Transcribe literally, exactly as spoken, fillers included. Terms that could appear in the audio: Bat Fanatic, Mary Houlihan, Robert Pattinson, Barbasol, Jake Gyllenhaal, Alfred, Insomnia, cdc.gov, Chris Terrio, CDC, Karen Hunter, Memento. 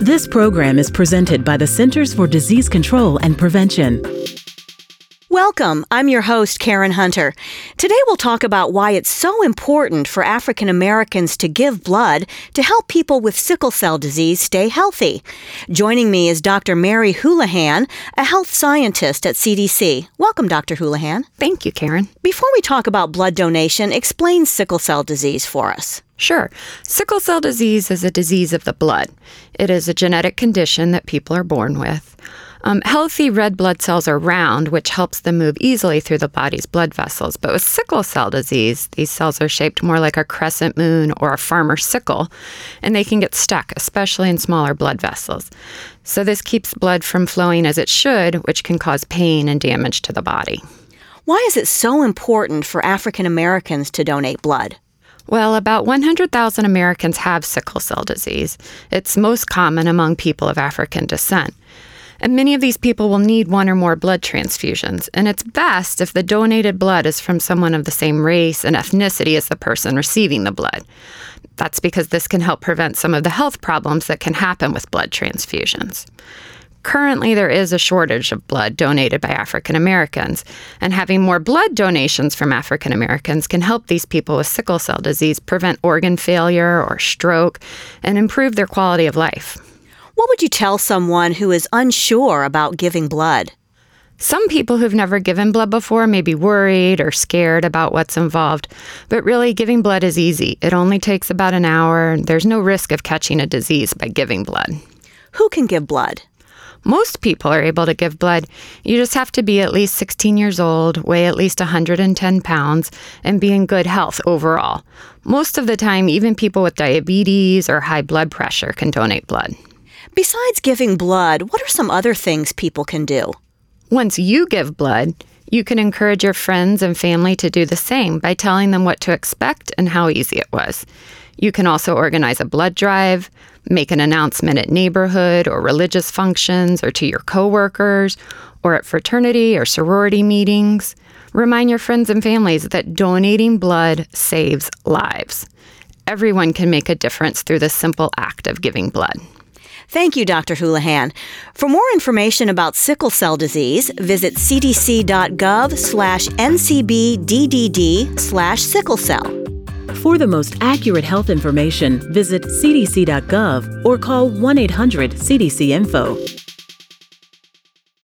This program is presented by the Centers for Disease Control and Prevention. Welcome. I'm your host, Karen Hunter. Today we'll talk about why it's so important for African Americans to give blood to help people with sickle cell disease stay healthy. Joining me is Doctor Mary Houlihan, a health scientist at C D C. Welcome, Doctor Houlihan. Thank you, Karen. Before we talk about blood donation, explain sickle cell disease for us. Sure. Sickle cell disease is a disease of the blood. It is a genetic condition that people are born with. Um, healthy red blood cells are round, which helps them move easily through the body's blood vessels. But with sickle cell disease, these cells are shaped more like a crescent moon or a farmer's sickle, and they can get stuck, especially in smaller blood vessels. So this keeps blood from flowing as it should, which can cause pain and damage to the body. Why is it so important for African Americans to donate blood? Well, about one hundred thousand Americans have sickle cell disease. It's most common among people of African descent. And many of these people will need one or more blood transfusions. And it's best if the donated blood is from someone of the same race and ethnicity as the person receiving the blood. That's because this can help prevent some of the health problems that can happen with blood transfusions. Currently, there is a shortage of blood donated by African Americans, and having more blood donations from African Americans can help these people with sickle cell disease prevent organ failure or stroke and improve their quality of life. What would you tell someone who is unsure about giving blood? Some people who've never given blood before may be worried or scared about what's involved, but really giving blood is easy. It only takes about an hour, and there's no risk of catching a disease by giving blood. Who can give blood? Most people are able to give blood. You just have to be at least sixteen years old, weigh at least one hundred ten pounds, and be in good health overall. Most of the time, even people with diabetes or high blood pressure can donate blood. Besides giving blood, what are some other things people can do? Once you give blood, you can encourage your friends and family to do the same by telling them what to expect and how easy it was. You can also organize a blood drive, make an announcement at neighborhood or religious functions or to your coworkers or at fraternity or sorority meetings. Remind your friends and families that donating blood saves lives. Everyone can make a difference through the simple act of giving blood. Thank you, Doctor Houlihan. For more information about sickle cell disease, visit c d c dot gov slash n c b d d d slash sickle cell. For the most accurate health information, visit c d c dot gov or call one eight hundred C D C info.